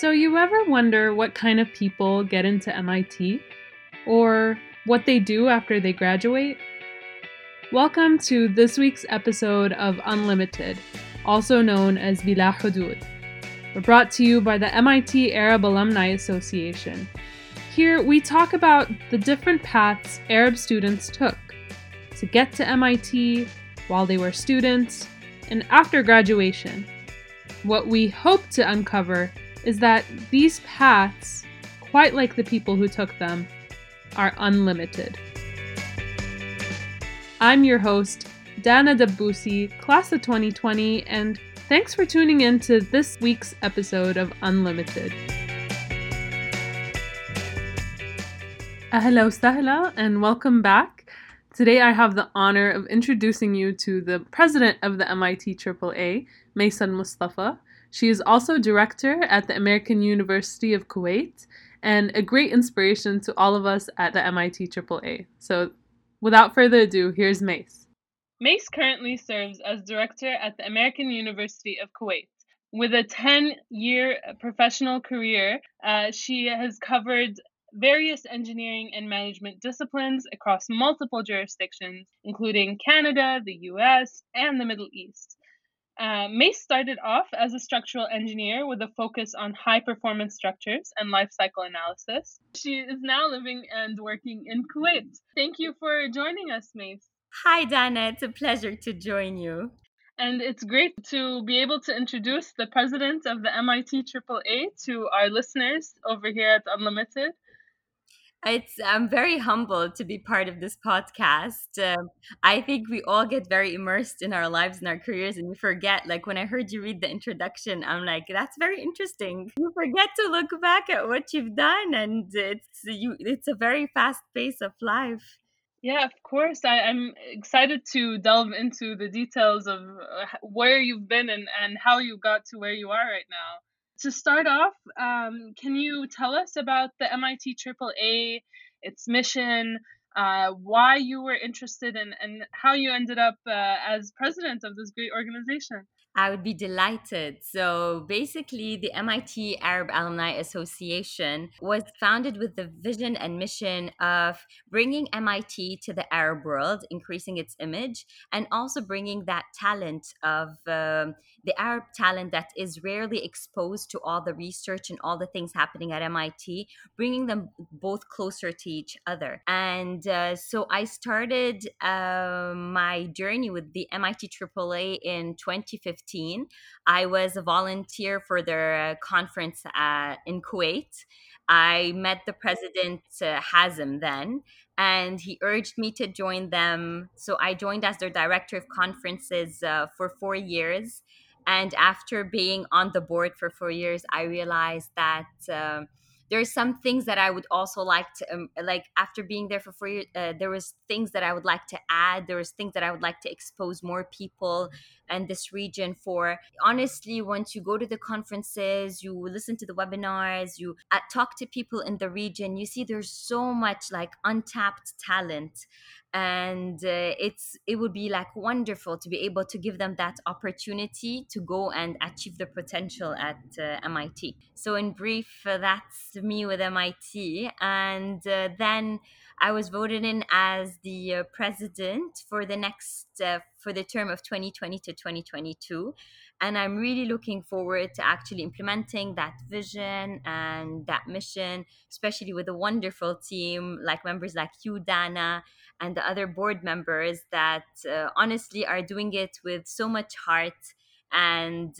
So you ever wonder what kind of people get into MIT? Or what they do after they graduate? Welcome to this week's episode of Unlimited, also known as Bila Hudud. We're brought to you by the MIT Arab Alumni Association. Here we talk about the different paths Arab students took to get to MIT while they were students and after graduation. What we hope to uncover is that these paths, quite like the people who took them, are unlimited. I'm your host, Dana Dabbousi, class of 2020, and thanks for tuning in to this week's episode of Unlimited. Ahla wa sahla, and welcome back. Today I have the honor of introducing you to the president of the MIT AAA, Mason Mustafa. She is also director at the American University of Kuwait and a great inspiration to all of us at the MIT AAA. So without further ado, here's Mace. Mace currently serves as director at the American University of Kuwait. With a 10-year professional career, she has covered various engineering and management disciplines across multiple jurisdictions, including Canada, the US, and the Middle East. Mace started off as a structural engineer with a focus on high-performance structures and life cycle analysis. She is now living and working in Kuwait. Thank you for joining us, Mace. Hi, Dana. It's a pleasure to join you. And it's great to be able to introduce the president of the MIT AAA to our listeners over here at Unlimited. I'm very humbled to be part of this podcast. I think we all get very immersed in our lives and our careers, and we forget, like when I heard you read the introduction, I'm like, that's very interesting. You forget to look back at what you've done, and it's a very fast pace of life. Yeah, of course. I'm excited to delve into the details of where you've been and how you got to where you are right now. To start off, can you tell us about the MIT AAA, its mission, why you were interested in, and how you ended up as president of this great organization? I would be delighted. So basically, the MIT Arab Alumni Association was founded with the vision and mission of bringing MIT to the Arab world, increasing its image, and also bringing that talent of the Arab talent that is rarely exposed to all the research and all the things happening at MIT, bringing them both closer to each other. And so I started my journey with the MIT AAA in 2015. I was a volunteer for their conference in Kuwait. I met the president, Hazem, then, and he urged me to join them. So I joined as their director of conferences for 4 years. And after being on the board for 4 years, I realized that there's some things that I would also like to, after being there for 4 years, there was things that I would like to add. There was things that I would like to expose more people and this region for. Honestly, once you go to the conferences, you listen to the webinars, you talk to people in the region, you see there's so much like untapped talent. And it would be like wonderful to be able to give them that opportunity to go and achieve their potential at MIT. So in brief, that's me with MIT. And then I was voted in as the president for the next for the term of 2020 to 2022. And I'm really looking forward to actually implementing that vision and that mission, especially with a wonderful team, like members like you, Dana, and the other board members that honestly are doing it with so much heart. And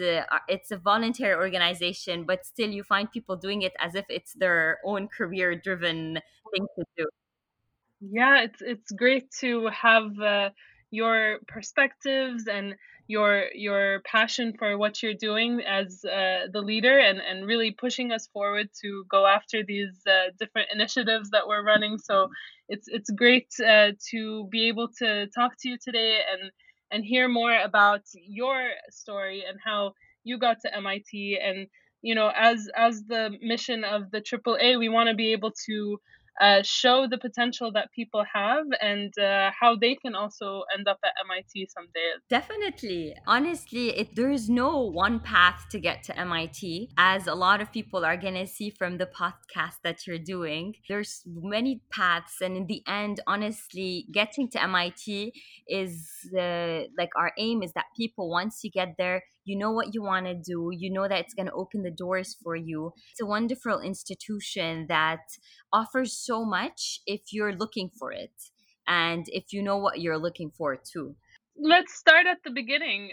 it's a voluntary organization, but still you find people doing it as if it's their own career-driven thing to do. Yeah, it's great to have your perspectives and your passion for what you're doing as the leader and really pushing us forward to go after these different initiatives that we're running. So it's great to be able to talk to you today and hear more about your story and how you got to MIT. And, you know, as the mission of the AAA, we want to be able to show the potential that people have and how they can also end up at MIT someday. Definitely. Honestly, there is no one path to get to MIT, as a lot of people are going to see from the podcast that you're doing. There's many paths. And in the end, honestly, getting to MIT is like our aim is that people, once you get there, you know what you want to do. You know that it's going to open the doors for you. It's a wonderful institution that offers so much if you're looking for it and if you know what you're looking for too. Let's start at the beginning.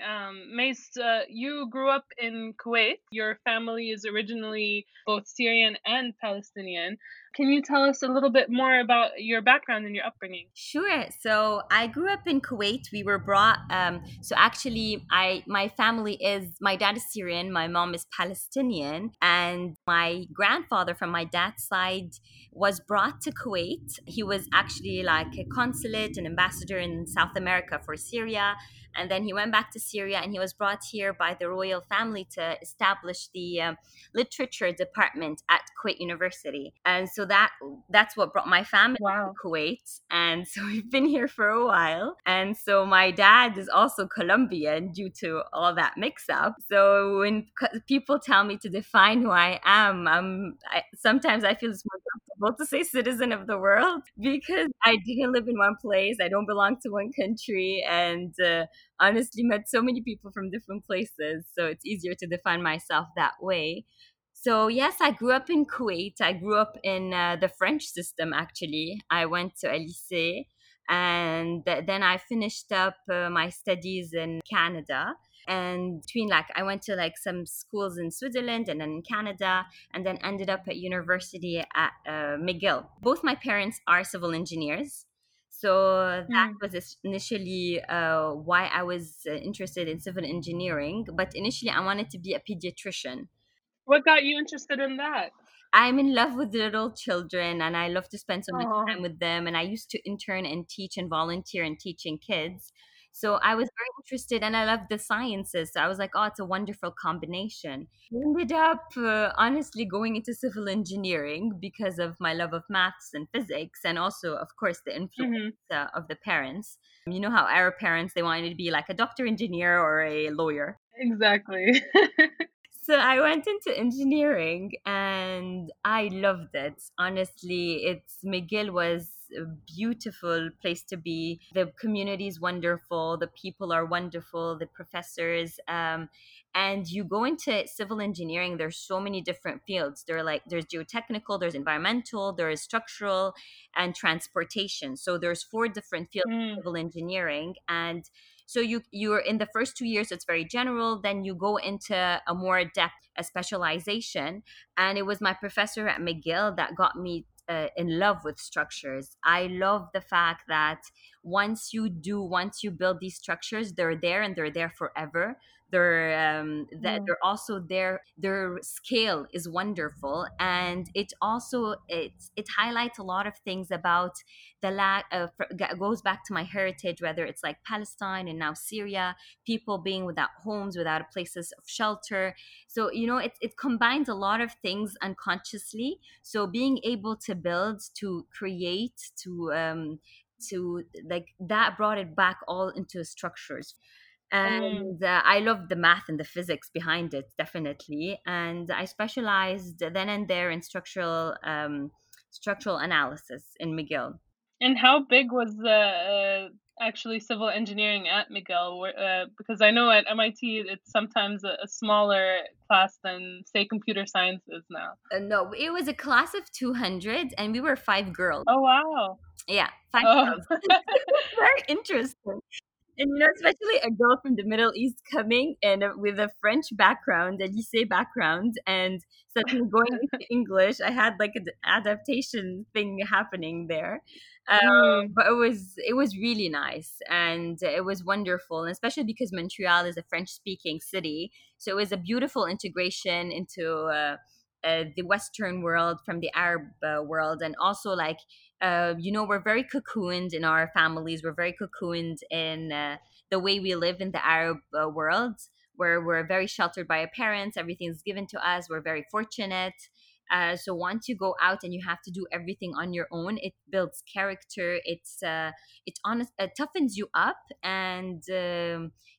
Mace, you grew up in Kuwait. Your family is originally both Syrian and Palestinian. Can you tell us a little bit more about your background and your upbringing? Sure. So I grew up in Kuwait. We were brought, my family is, my dad is Syrian, my mom is Palestinian, and my grandfather from my dad's side was brought to Kuwait. He was actually like a consulate, an ambassador in South America for Syria. And then he went back to Syria and he was brought here by the royal family to establish the literature department at Kuwait University. And so that's what brought my family to Kuwait. And so we've been here for a while. And so my dad is also Colombian due to all that mix up. So when people tell me to define who I am, sometimes I feel it's more comfortable to say citizen of the world, because I didn't live in one place. I don't belong to one country. And honestly met so many people from different places. So it's easier to define myself that way. So yes, I grew up in Kuwait. I grew up in the French system, actually. I went to lycée and then I finished up my studies in Canada. And between I went to some schools in Switzerland and then in Canada, and then ended up at university at McGill. Both my parents are civil engineers. So that was initially why I was interested in civil engineering. But initially, I wanted to be a pediatrician. What got you interested in that? I'm in love with little children and I love to spend so much time with them. And I used to intern and teach and volunteer in teaching kids. So I was very interested and I loved the sciences. So I was like, it's a wonderful combination. I ended up honestly going into civil engineering because of my love of maths and physics, and also, of course, the influence of the parents. You know how Arab parents, they wanted to be like a doctor, engineer, or a lawyer. Exactly. So I went into engineering and I loved it. Honestly, McGill was a beautiful place to be. The community is wonderful. The people are wonderful. The professors. And you go into civil engineering, there's so many different fields. There's geotechnical, there's environmental, there is structural and transportation. So there's 4 different fields of civil engineering. And so you're in the first 2 years, it's very general. Then you go into a more depth, a specialization. And it was my professor at McGill that got me in love with structures. I love the fact that once you build these structures, they're there and they're there forever. They're also there. Their scale is wonderful, and it highlights a lot of things about the lack. Goes back to my heritage, whether it's Palestine and now Syria, people being without homes, without places of shelter. So it combines a lot of things unconsciously. So being able to build, to create, that brought it back all into structures. And I loved the math and the physics behind it, definitely. And I specialized then and there in structural analysis in McGill. And how big was actually civil engineering at McGill? Because I know at MIT, it's sometimes a smaller class than, say, computer sciences now. No, it was a class of 200 and we were 5 girls. Oh, wow. Yeah, 5 girls. Very interesting. And especially a girl from the Middle East coming and with a French background, a lycée background, and suddenly going into English, I had an adaptation thing happening there. But it was really nice and it was wonderful, and especially because Montreal is a French-speaking city, so it was a beautiful integration into the Western world from the Arab world, and also we're very cocooned in our families. We're very cocooned in the way we live in the Arab world, where we're very sheltered by our parents. Everything's given to us. We're very fortunate. So once you go out and you have to do everything on your own, it builds character. It toughens you up and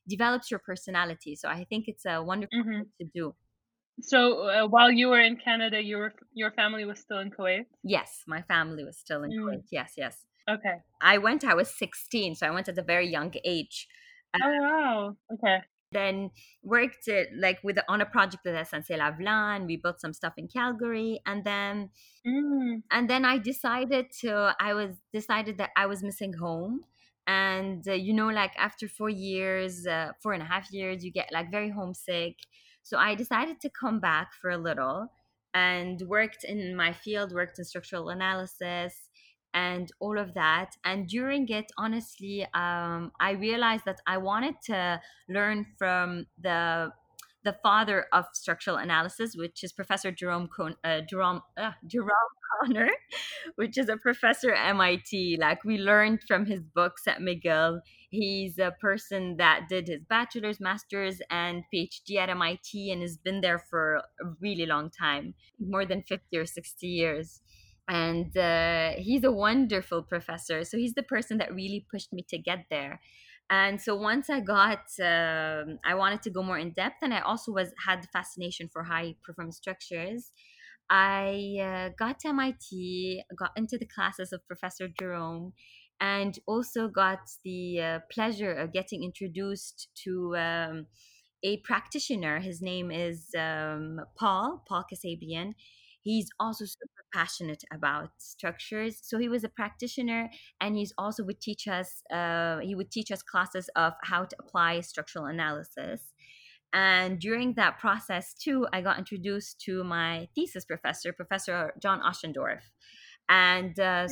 develops your personality. So I think it's a wonderful thing to do. So while you were in Canada, your family was still in Kuwait? Yes, my family was still in Kuwait. Yes. Okay. I was 16, so I went at a very young age. Oh, wow. Okay. Then worked on a project with SNC Lavalin. We built some stuff in Calgary, and then I decided that I was missing home, and after 4.5 years, you get very homesick. So I decided to come back for a little and worked in my field, worked in structural analysis. And all of that. And during it, honestly, I realized that I wanted to learn from the father of structural analysis, which is Professor Jerome Connor, which is a professor at MIT. We learned from his books at McGill. He's a person that did his bachelor's, master's, and PhD at MIT and has been there for a really long time, more than 50 or 60 years. And he's a wonderful professor. So he's the person that really pushed me to get there. And so once I got, I wanted to go more in depth, and I also had the fascination for high performance structures. I got to MIT, got into the classes of Professor Jerome, and also got the pleasure of getting introduced to a practitioner. His name is Paul Kasabian. He's also super passionate about structures. So he was a practitioner, and he would teach us classes of how to apply structural analysis. And during that process too, I got introduced to my thesis professor, Professor John Ochsendorf. And so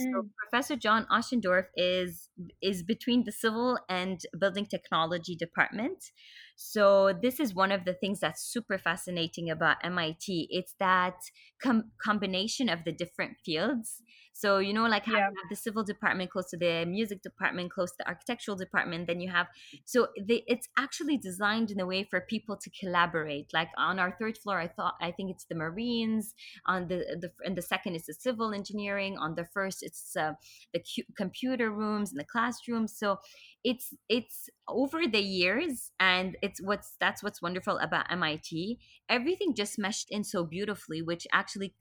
Professor John Ochsendorf is between the civil and building technology department. So this is one of the things that's super fascinating about MIT. It's that combination of the different fields. So, how you have the civil department close to the music department, close to the architectural department, then you have... So it's actually designed in a way for people to collaborate. Like on our third floor, I think it's the Marines. On the second is the civil engineering. On the first, it's the computer rooms and the classrooms. So it's over the years, and that's what's wonderful about MIT. Everything just meshed in so beautifully, which actually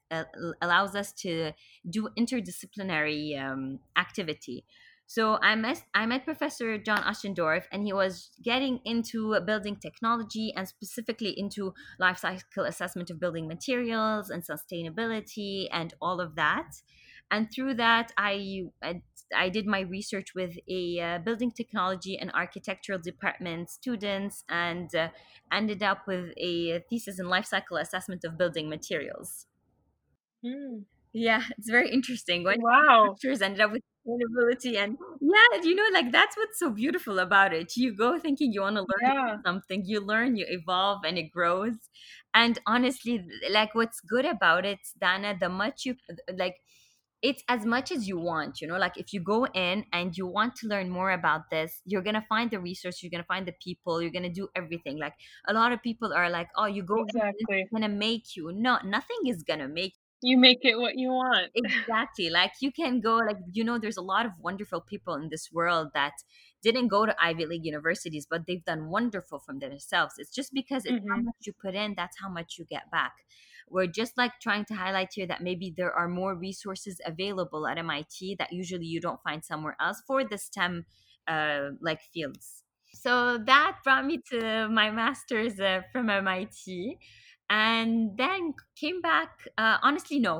allows us to do interdisciplinary activity. So I met Professor John Ochsendorf, and he was getting into building technology and specifically into life cycle assessment of building materials and sustainability and all of that. And through that, I did my research with a building technology and architectural department students, and ended up with a thesis in life cycle assessment of building materials. Mm. Yeah, it's very interesting. Wow. Pictures ended up with sustainability, and that's what's so beautiful about it. You go thinking you want to learn something, you learn, you evolve, and it grows. And honestly, what's good about it, Dana, it's as much as you want, if you go in and you want to learn more about this, you're going to find the research, you're going to find the people, you're going to do everything. A lot of people are like, oh, you go in, it's going to make you. No, nothing is going to make you. You make it what you want. Exactly. You can go, there's a lot of wonderful people in this world that didn't go to Ivy League universities, but they've done wonderful from themselves. It's just because it's how much you put in, that's how much you get back. We're just trying to highlight here that maybe there are more resources available at MIT that usually you don't find somewhere else for the STEM fields. So that brought me to my master's from MIT, and then came back.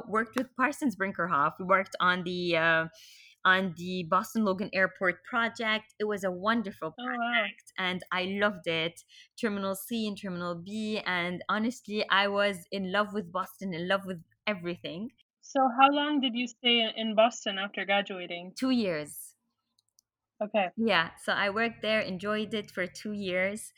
Worked with Parsons Brinkerhoff. We worked on the Boston Logan Airport project. It was a wonderful project, and I loved it. Terminal C and Terminal B, and honestly, I was in love with Boston, in love with everything. So how long did you stay in Boston after graduating? 2 years. Okay. Yeah, so I worked there, enjoyed it for 2 years.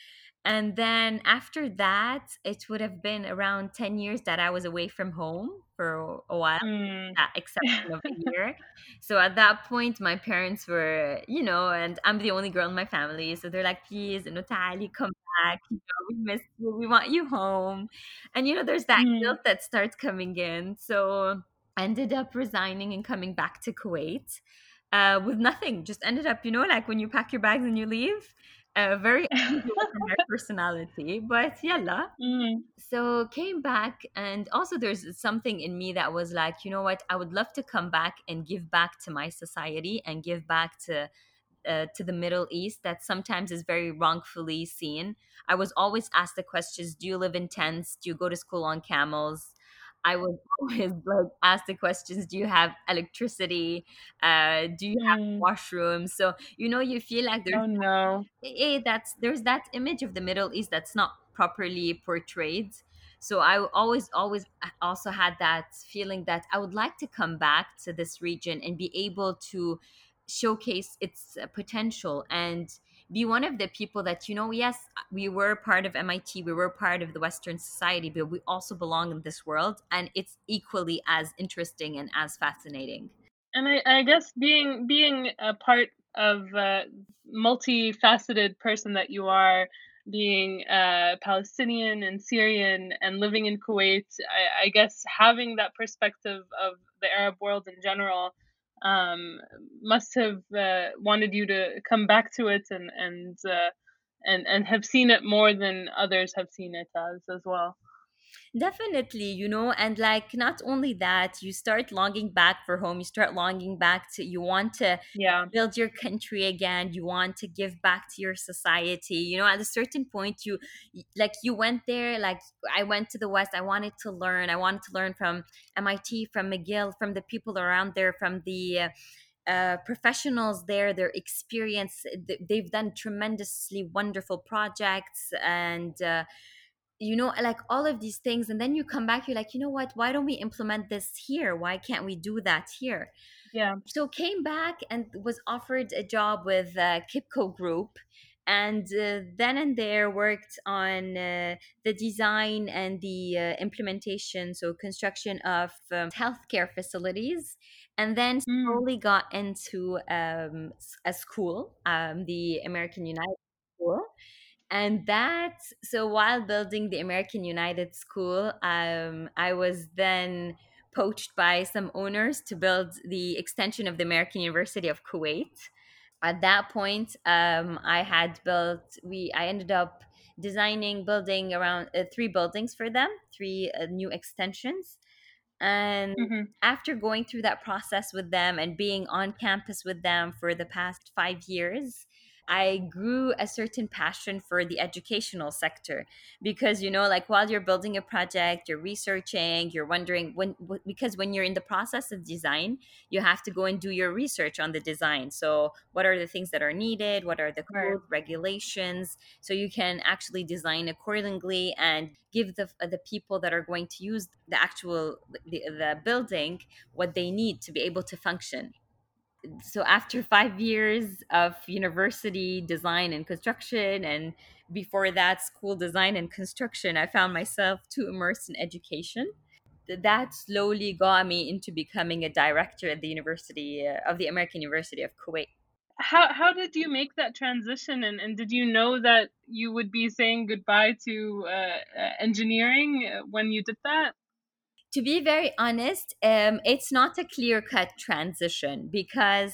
And then after that, it would have been around 10 years that I was away from home for a while, that exception of a year. So at that point, my parents were, and I'm the only girl in my family. So they're like, please, no, Tali, come back. You know, we miss you. We want you home. And, you know, there's that guilt that starts coming in. So I ended up resigning and coming back to Kuwait with nothing. Just ended up, you know, like when you pack your bags and you leave. Very personality, but yalla. So came back, and also there's something in me that was like, you know what, I would love to come back and give back to my society and give back to the Middle East that sometimes is very wrongfully seen. I was always asked the questions, do you live in tents? Do you go to school on camels? I was always like asked the questions, do you have electricity? Do you have washrooms? So, you know, you feel like there's, there's that image of the Middle East that's not properly portrayed. So I always also had that feeling that I would like to come back to this region and be able to showcase its potential and be one of the people that, you know, yes, we were part of MIT, we were part of the Western society, but we also belong in this world. And it's equally as interesting and as fascinating. And I guess being a part of a multifaceted person that you are, being Palestinian and Syrian and living in Kuwait, I guess having that perspective of the Arab world in general must have wanted you to come back to it and have seen it more than others have seen it as well. Definitely, you know, and like not only that, you start longing back for home, you start longing back to, you want to build your country again, you want to give back to your society. You know, at a certain point, you went there, like I went to the West, I wanted to learn from MIT, from McGill, from the people around there, from the professionals there, their experience. They've done tremendously wonderful projects and you know, like all of these things. And then you come back, you're like, you know what, why don't we implement this here? Why can't we do that here? Yeah. So came back and was offered a job with Kipco Group. And then and there worked on the design and the implementation, so construction of healthcare facilities. And then slowly got into a school, the American United School. And that, so while building the American United School, I was then poached by some owners to build the extension of the American University of Kuwait. At that point, I ended up designing, building around 3 buildings for them, 3 new extensions. And after going through that process with them and being on campus with them for the past 5 years, I grew a certain passion for the educational sector because, you know, like while you're building a project, you're researching, you're wondering because when you're in the process of design, you have to go and do your research on the design. So what are the things that are needed? What are the code regulations? So you can actually design accordingly and give the people that are going to use the actual the building what they need to be able to function. So after 5 years of university design and construction, and before that school design and construction, I found myself too immersed in education. That slowly got me into becoming a director at the University of the American University of Kuwait. How did you make that transition? And did you know that you would be saying goodbye to engineering when you did that? To be very honest, it's not a clear-cut transition because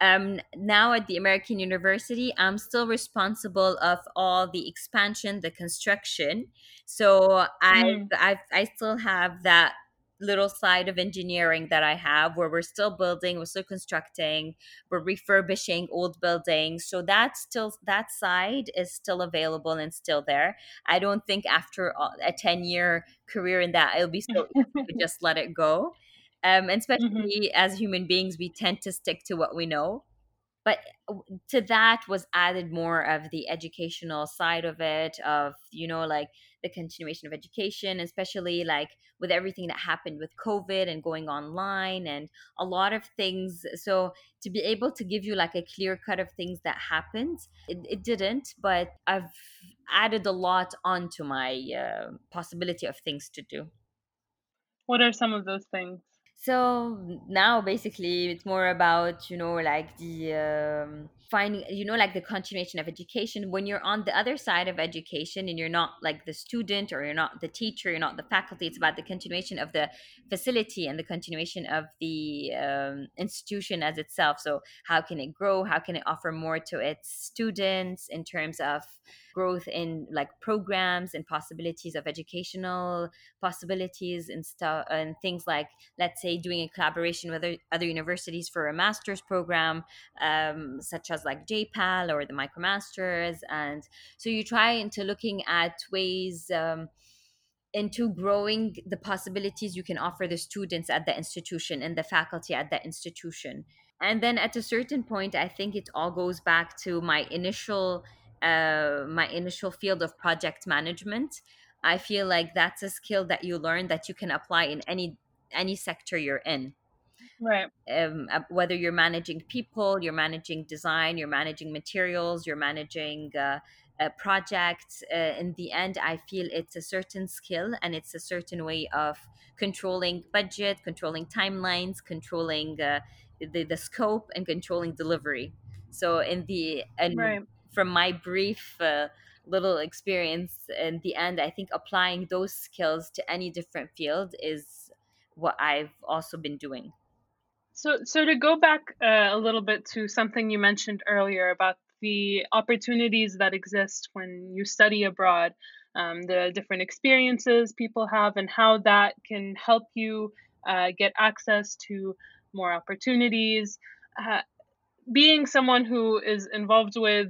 now at the American University, I'm still responsible of all the expansion, the construction. So I still have that little side of engineering that I have where we're still building, we're still constructing, we're refurbishing old buildings. So that side is still available and still there. I don't think after a 10-year career in that, it'll be so easy to just let it go. And especially as human beings, we tend to stick to what we know. But to that was added more of the educational side of it, of, you know, like the continuation of education, especially like with everything that happened with COVID and going online and a lot of things. So to be able to give you like a clear cut of things that happened, it didn't, but I've added a lot onto my possibility of things to do. What are some of those things? So now basically it's more about, you know, like the finding, you know, like the continuation of education. When you're on the other side of education and you're not like the student or you're not the teacher, you're not the faculty, it's about the continuation of the facility and the continuation of the institution as itself. So how can it grow? How can it offer more to its students in terms of growth in like programs and possibilities of educational possibilities and stuff, and things like, let's say, doing a collaboration with other universities for a master's program, such as like J-PAL or the Micromasters. And so you try into looking at ways into growing the possibilities you can offer the students at the institution and the faculty at the institution. And then at a certain point, I think it all goes back to my initial field of project management. I feel like that's a skill that you learn that you can apply in any sector you're in. Right. Whether you're managing people, you're managing design, you're managing materials, you're managing projects. In the end, I feel it's a certain skill and it's a certain way of controlling budget, controlling timelines, controlling the scope, and controlling delivery. So from my brief little experience, in the end, I think applying those skills to any different field is what I've also been doing. So to go back a little bit to something you mentioned earlier about the opportunities that exist when you study abroad, the different experiences people have and how that can help you get access to more opportunities. Being someone who is involved with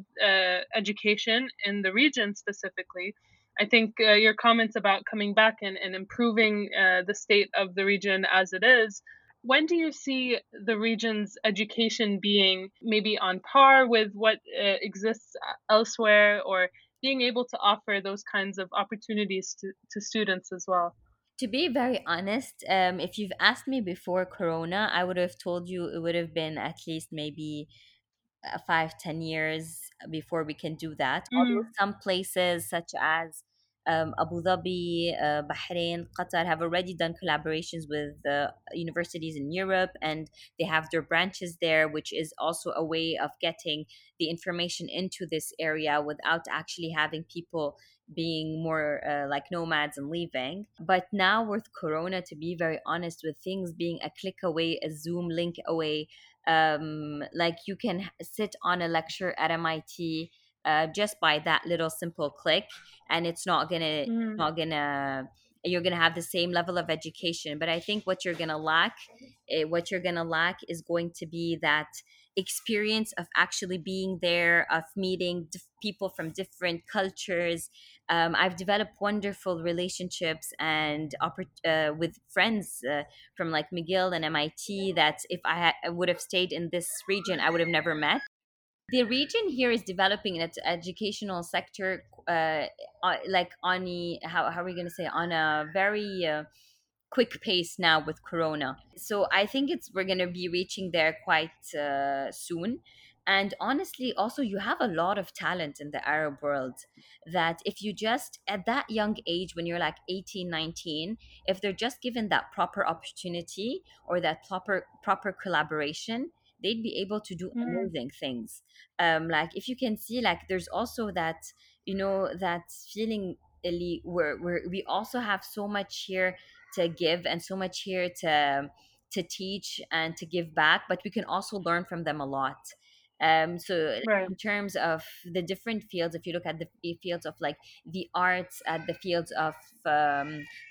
education in the region specifically, I think your comments about coming back and improving the state of the region as it is, when do you see the region's education being maybe on par with what exists elsewhere, or being able to offer those kinds of opportunities to students as well? To be very honest, if you've asked me before Corona, I would have told you it would have been at least maybe 5-10 years before we can do that. Mm-hmm. Although some places such as Abu Dhabi, Bahrain, Qatar have already done collaborations with universities in Europe, and they have their branches there, which is also a way of getting the information into this area without actually having people being more like nomads and leaving. But now with Corona, to be very honest, with things being a click away, a Zoom link away, like you can sit on a lecture at MIT just by that little simple click, and it's you're gonna have the same level of education. But I think what you're gonna lack is going to be that experience of actually being there, of meeting people from different cultures. I've developed wonderful relationships and with friends from like McGill and MIT that if I would have stayed in this region, I would have never met. The region here is developing in its educational sector, on a very quick pace now with Corona. So I think we're going to be reaching there quite soon. And honestly, also, you have a lot of talent in the Arab world that if you just, at that young age, when you're like 18, 19, if they're just given that proper opportunity or that proper collaboration, they'd be able to do amazing things. Like if you can see, like there's also that, you know, that feeling where we also have so much here to give and so much here to teach and to give back, but we can also learn from them a lot. In terms of the different fields, if you look at the fields of like the arts, at the fields of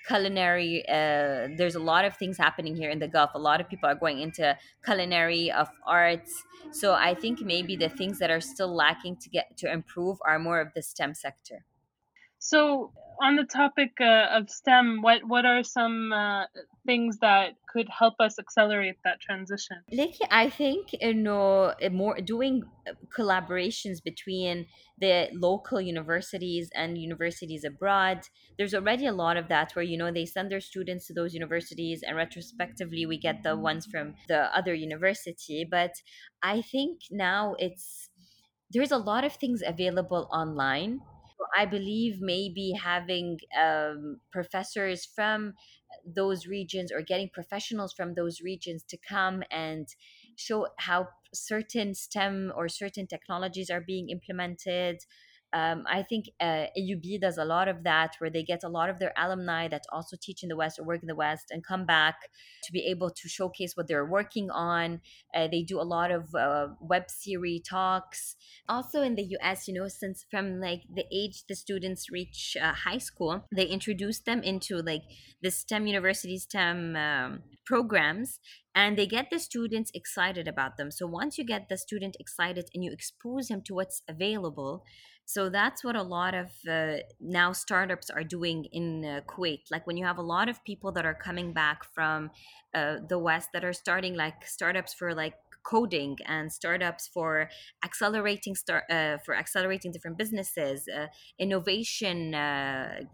culinary, there's a lot of things happening here in the Gulf. A lot of people are going into culinary, of arts. So I think maybe the things that are still lacking to improve are more of the STEM sector. So on the topic of STEM, what are some things that could help us accelerate that transition? I think more doing collaborations between the local universities and universities abroad. There's already a lot of that where, you know, they send their students to those universities and retrospectively we get the ones from the other university. But I think now there's a lot of things available online. I believe maybe having professors from those regions or getting professionals from those regions to come and show how certain STEM or certain technologies are being implemented. I think AUB does a lot of that, where they get a lot of their alumni that also teach in the West or work in the West and come back to be able to showcase what they're working on. They do a lot of web series talks. Also in the US, you know, since from like the age the students reach high school, they introduce them into like the STEM university, STEM programs. And they get the students excited about them. So once you get the student excited and you expose him to what's available, so that's what a lot of now startups are doing in Kuwait. Like when you have a lot of people that are coming back from the West that are starting like startups for like coding and startups for accelerating different businesses, innovation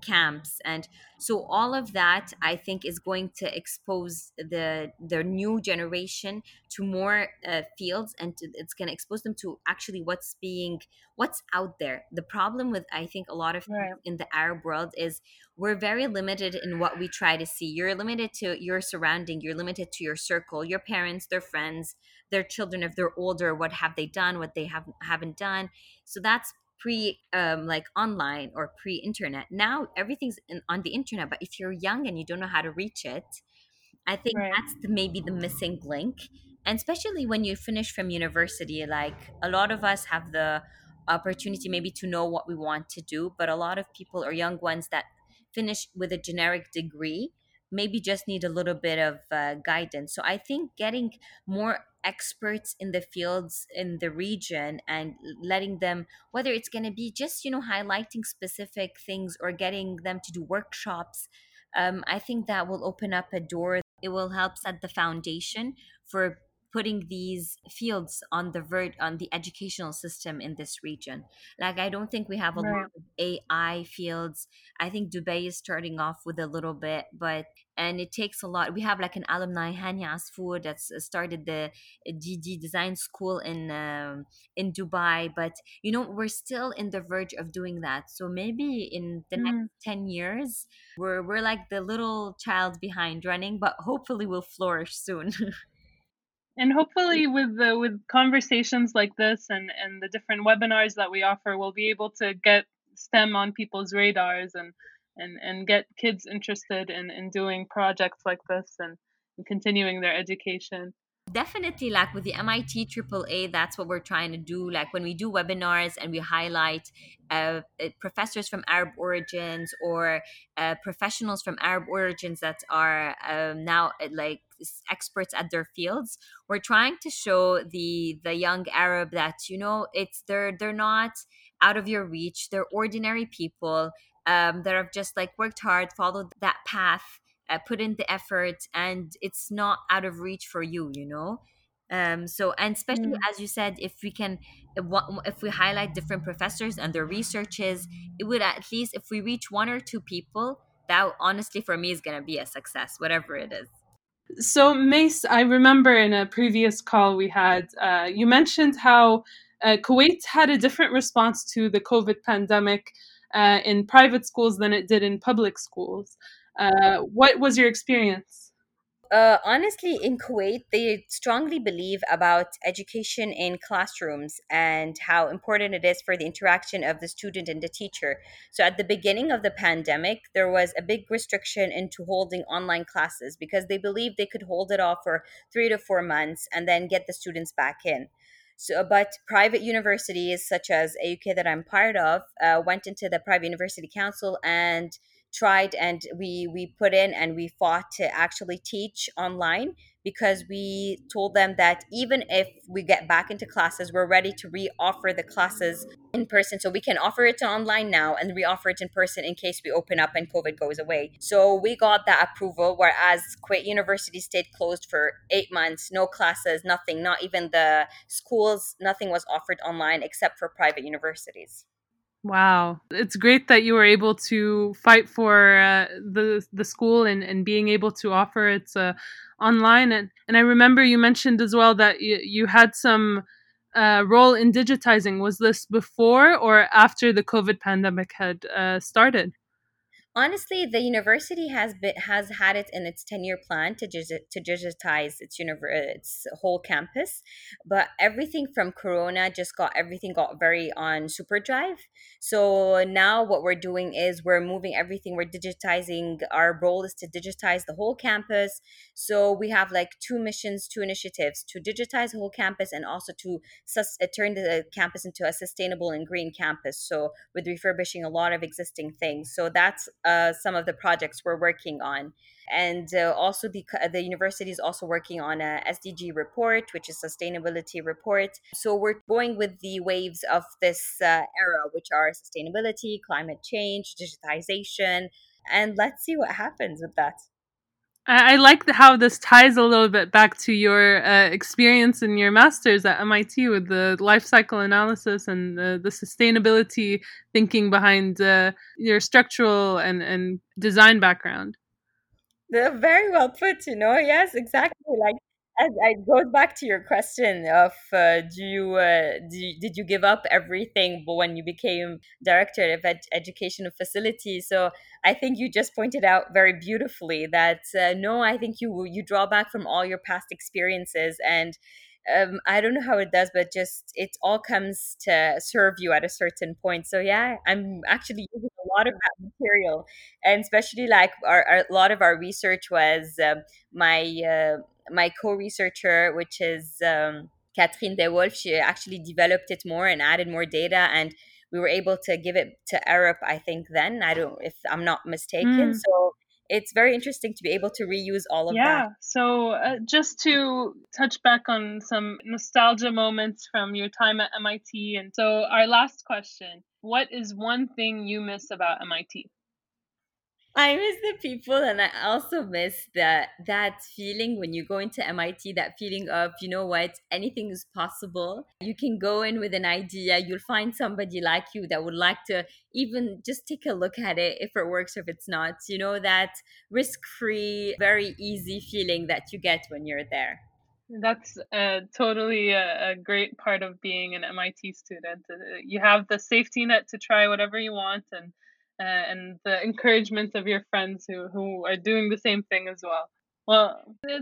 camps, and so all of that I think is going to expose the new generation to more fields, and it's going to expose them to actually what's out there. The problem with I think a lot of right. in the Arab world is we're very limited in what we try to see. You're limited to your surrounding, you're limited to your circle, your parents, their friends, their children if they're older, what have they done, what they haven't done. So that's pre online or pre-internet. Now everything's on the internet, but if you're young and you don't know how to reach it, I think right. that's maybe the missing link. And especially when you finish from university, like a lot of us have the opportunity maybe to know what we want to do, but a lot of people or young ones that finish with a generic degree maybe just need a little bit of guidance. So I think getting more experts in the fields in the region and letting them, whether it's going to be just, you know, highlighting specific things or getting them to do workshops, I think that will open up a door. It will help set the foundation for putting these fields on the on the educational system in this region. Like, I don't think we have a lot of AI fields. I think Dubai is starting off with a little bit, and it takes a lot. We have like an alumni, Hani Asfour, that's started the DD Design School in Dubai, but you know, we're still in the verge of doing that. So maybe in the next 10 years, we're like the little child behind running, but hopefully we'll flourish soon. And hopefully with conversations like this and the different webinars that we offer, we'll be able to get STEM on people's radars and get kids interested in doing projects like this and continuing their education. Definitely, like with the MIT AAA, that's what we're trying to do. Like when we do webinars and we highlight professors from Arab origins or professionals from Arab origins that are now like experts at their fields, we're trying to show the young Arab that, you know, it's they're not out of your reach. They're ordinary people that have just like worked hard, followed that path, put in the effort, and it's not out of reach for you, you know? So, and especially as you said, if we highlight different professors and their researches, it would at least, if we reach one or two people, that honestly for me is going to be a success, whatever it is. So Mace, I remember in a previous call we had, you mentioned how Kuwait had a different response to the COVID pandemic in private schools than it did in public schools. What was your experience? Honestly, in Kuwait, they strongly believe about education in classrooms and how important it is for the interaction of the student and the teacher. So at the beginning of the pandemic, there was a big restriction into holding online classes because they believed they could hold it off for 3 to 4 months and then get the students back in. So, but private universities such as AUK that I'm part of went into the private university council and tried, and we put in and we fought to actually teach online, because we told them that even if we get back into classes, we're ready to reoffer the classes in person. So we can offer it online now and reoffer it in person in case we open up and COVID goes away. So we got that approval, whereas Kuwait University stayed closed for 8 months, no classes, nothing, not even the schools, nothing was offered online except for private universities. Wow. It's great that you were able to fight for the school and being able to offer it online. And I remember you mentioned as well that you had some role in digitizing. Was this before or after the COVID pandemic had started? Honestly, the university has had it in its 10-year plan to digitize its whole campus, but everything from Corona got very on superdrive. So now what we're doing is we're moving everything. We're digitizing. Our role is to digitize the whole campus. So we have like two missions, two initiatives: to digitize the whole campus and also to turn the campus into a sustainable and green campus. So with refurbishing a lot of existing things. So that's some of the projects we're working on. And also the university is also working on a SDG report, which is sustainability report. So we're going with the waves of this era, which are sustainability, climate change, digitization, and let's see what happens with that. I like how this ties a little bit back to your experience in your master's at MIT with the life cycle analysis and the sustainability thinking behind your structural and design background. They're very well put, yes, exactly. Like, as it goes back to your question of did you give up everything when you became director of educational facilities? So I think you just pointed out very beautifully that no, I think you draw back from all your past experiences, and I don't know how it does, but just it all comes to serve you at a certain point. So yeah, I'm actually using a lot of that material, and especially like a lot of our research was my co-researcher, which is Catherine DeWolf. She actually developed it more and added more data, and we were able to give it to Arup, I think then, if I'm not mistaken. So it's very interesting to be able to reuse all of that. Yeah, so just to touch back on some nostalgia moments from your time at MIT. And so our last question, what is one thing you miss about MIT? I miss the people, and I also miss that feeling when you go into MIT, that feeling of, you know what, anything is possible. You can go in with an idea, you'll find somebody like you that would like to even just take a look at it, if it works, if it's not, that risk-free, very easy feeling that you get when you're there. That's totally a great part of being an MIT student. You have the safety net to try whatever you want, and the encouragement of your friends who are doing the same thing as well. Well,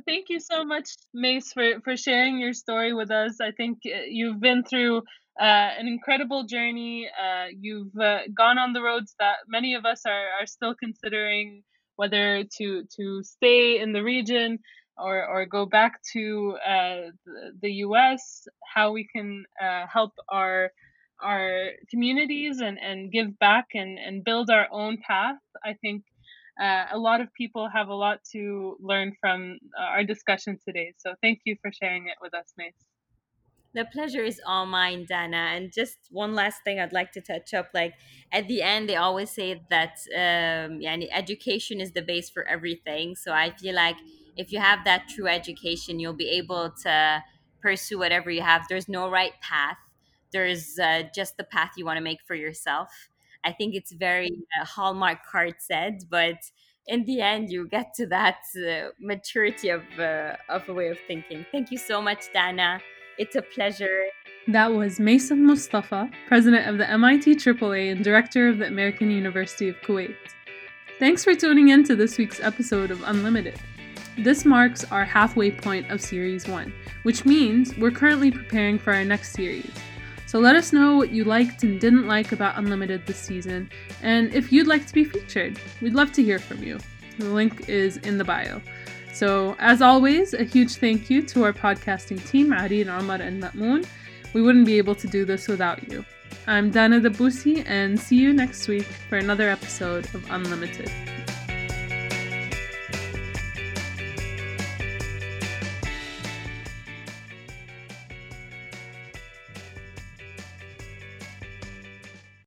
thank you so much, Mace, for sharing your story with us. I think you've been through an incredible journey. You've gone on the roads that many of us are still considering, whether to stay in the region or go back to the U.S., how we can help our communities and give back and build our own path. I think a lot of people have a lot to learn from our discussion today. So thank you for sharing it with us, Mace. The pleasure is all mine, Dana. And just one last thing I'd like to touch up. Like at the end, they always say that education is the base for everything. So I feel like if you have that true education, you'll be able to pursue whatever you have. There's no right path. There's just the path you want to make for yourself. I think it's very Hallmark card said, but in the end, you get to that maturity of a way of thinking. Thank you so much, Dana. It's a pleasure. That was Mason Mustafa, president of the MIT AAA and director of the American University of Kuwait. Thanks for tuning in to this week's episode of Unlimited. This marks our halfway point of Series 1, which means we're currently preparing for our next series. So let us know what you liked and didn't like about Unlimited this season, and if you'd like to be featured. We'd love to hear from you. The link is in the bio. So as always, a huge thank you to our podcasting team, Ari and Omar and Ma'moon. We wouldn't be able to do this without you. I'm Dana Dabbousi, and see you next week for another episode of Unlimited.